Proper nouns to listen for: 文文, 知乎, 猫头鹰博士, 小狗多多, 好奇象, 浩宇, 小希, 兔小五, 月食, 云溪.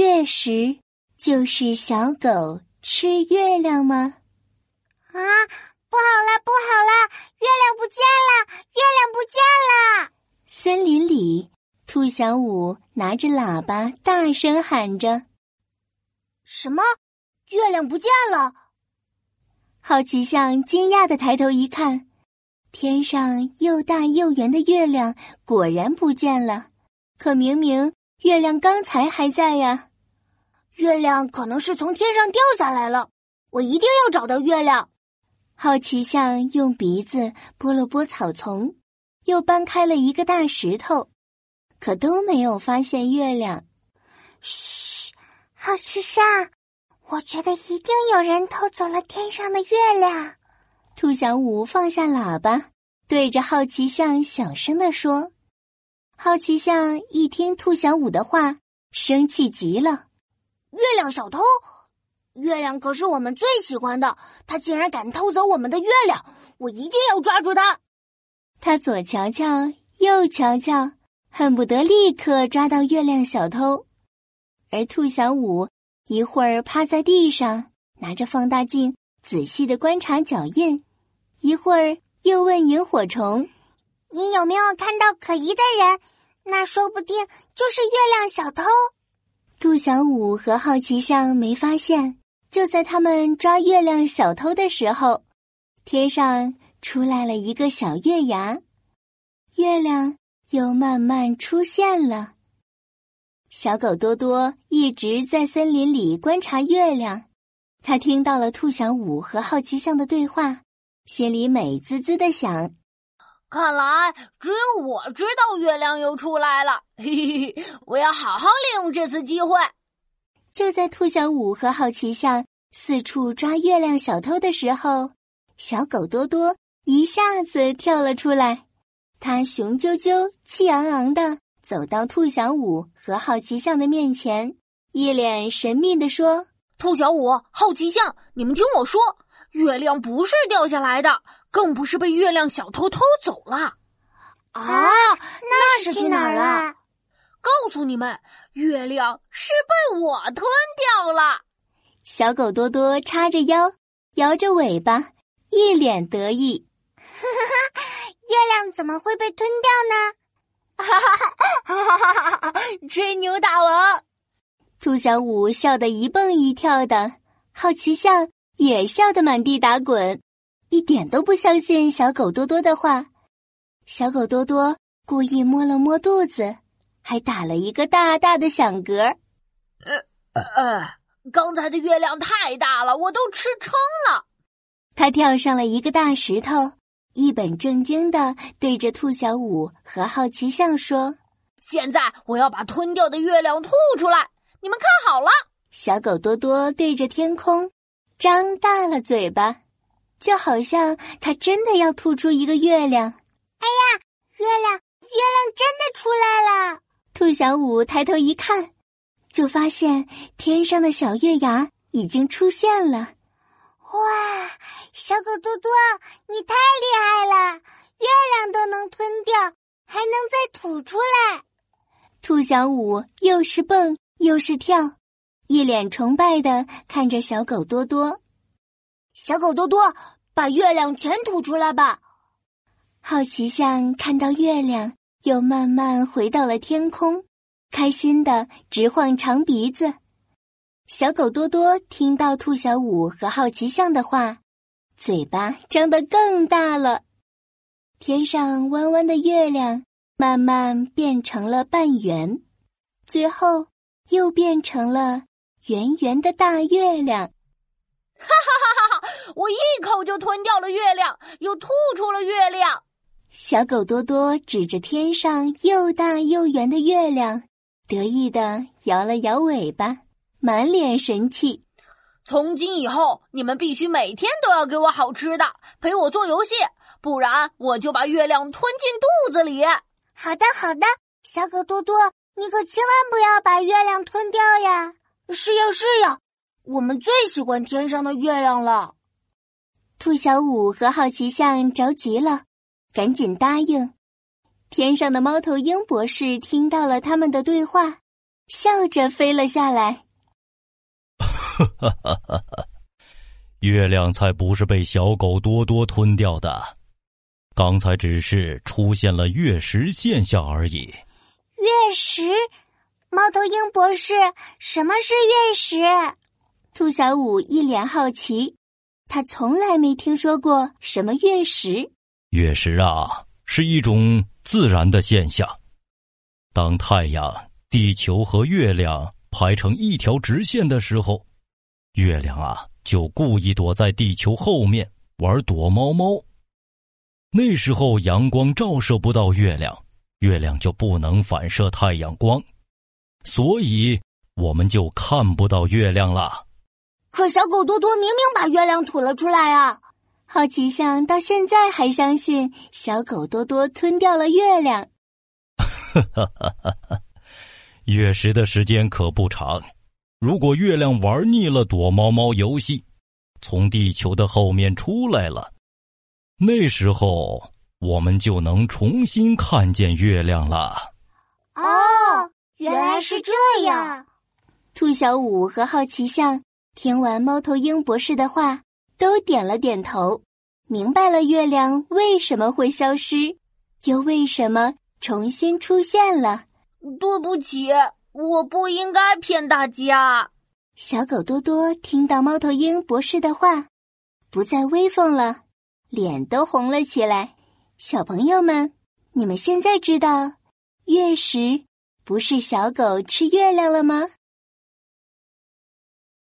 月食就是小狗吃月亮吗？啊，不好了不好了，月亮不见了，月亮不见了！森林里，兔小五拿着喇叭大声喊着：“什么？月亮不见了！”好奇象惊讶地抬头一看，天上又大又圆的月亮果然不见了，可明明月亮刚才还在呀。月亮可能是从天上掉下来了，我一定要找到月亮。好奇象用鼻子拨了拨草丛，又搬开了一个大石头，可都没有发现月亮。嘘，好奇象，我觉得一定有人偷走了天上的月亮。兔小五放下喇叭，对着好奇象小声地说。好奇象一听兔小五的话，生气极了。月亮小偷，月亮可是我们最喜欢的，他竟然敢偷走我们的月亮，我一定要抓住他。他左瞧瞧右瞧瞧，恨不得立刻抓到月亮小偷。而兔小五一会儿趴在地上，拿着放大镜仔细地观察脚印，一会儿又问萤火虫：“你有没有看到可疑的人？那说不定就是月亮小偷。”兔小五和好奇象没发现，就在他们抓月亮小偷的时候，天上出来了一个小月牙，月亮又慢慢出现了。小狗多多一直在森林里观察月亮，他听到了兔小五和好奇象的对话，心里美滋滋地想：看来只有我知道月亮又出来了，嘿嘿，我要好好利用这次机会。就在兔小五和好奇象四处抓月亮小偷的时候，小狗多多一下子跳了出来，它雄赳赳气昂昂地走到兔小五和好奇象的面前，一脸神秘地说：兔小五，好奇象，你们听我说，月亮不是掉下来的，更不是被月亮小偷偷走了。啊，那是去哪儿了？告诉你们，月亮是被我吞掉了。小狗多多叉着腰，摇着尾巴，一脸得意。月亮怎么会被吞掉呢？吹牛大王！兔小五笑得一蹦一跳的，好奇象也笑得满地打滚，一点都不相信小狗多多的话。小狗多多故意摸了摸肚子，还打了一个大大的响嗝。刚才的月亮太大了，我都吃撑了。他跳上了一个大石头，一本正经地对着兔小五和好奇象说：现在我要把吞掉的月亮吐出来，你们看好了。小狗多多对着天空张大了嘴巴，就好像它真的要吐出一个月亮。哎呀，月亮真的出来了！兔小五抬头一看，就发现天上的小月牙已经出现了。哇，小狗多多，你太厉害了，月亮都能吞掉，还能再吐出来。兔小五又是蹦又是跳，一脸崇拜地看着小狗多多。小狗多多，把月亮全吐出来吧。好奇象看到月亮又慢慢回到了天空，开心地直晃长鼻子。小狗多多听到兔小五和好奇象的话，嘴巴张得更大了。天上弯弯的月亮慢慢变成了半圆，最后又变成了圆圆的大月亮。哈哈哈哈，我一口就吞掉了月亮，又吐出了月亮。小狗多多指着天上又大又圆的月亮，得意地摇了摇尾巴，满脸神气。从今以后，你们必须每天都要给我好吃的，陪我做游戏，不然我就把月亮吞进肚子里。好的好的，小狗多多，你可千万不要把月亮吞掉呀！是呀是呀，我们最喜欢天上的月亮了。兔小五和好奇象着急了，赶紧答应。天上的猫头鹰博士听到了他们的对话，笑着飞了下来。月亮才不是被小狗多多吞掉的，刚才只是出现了月食现象而已。月食？猫头鹰博士，什么是月食？兔小五一脸好奇，他从来没听说过什么月食。月食啊，是一种自然的现象。当太阳、地球和月亮排成一条直线的时候，月亮啊就故意躲在地球后面玩躲猫猫。那时候阳光照射不到月亮，月亮就不能反射太阳光，所以我们就看不到月亮了。可小狗多多明明把月亮吐了出来啊！好奇象到现在还相信小狗多多吞掉了月亮。月食的时间可不长，如果月亮玩腻了躲猫猫游戏，从地球的后面出来了，那时候我们就能重新看见月亮了。哦，原来是这样。兔小五和好奇象听完猫头鹰博士的话，都点了点头，明白了月亮为什么会消失，又为什么重新出现了。对不起，我不应该骗大家。小狗多多听到猫头鹰博士的话，不再威风了，脸都红了起来。小朋友们，你们现在知道月食不是小狗吃月亮了吗？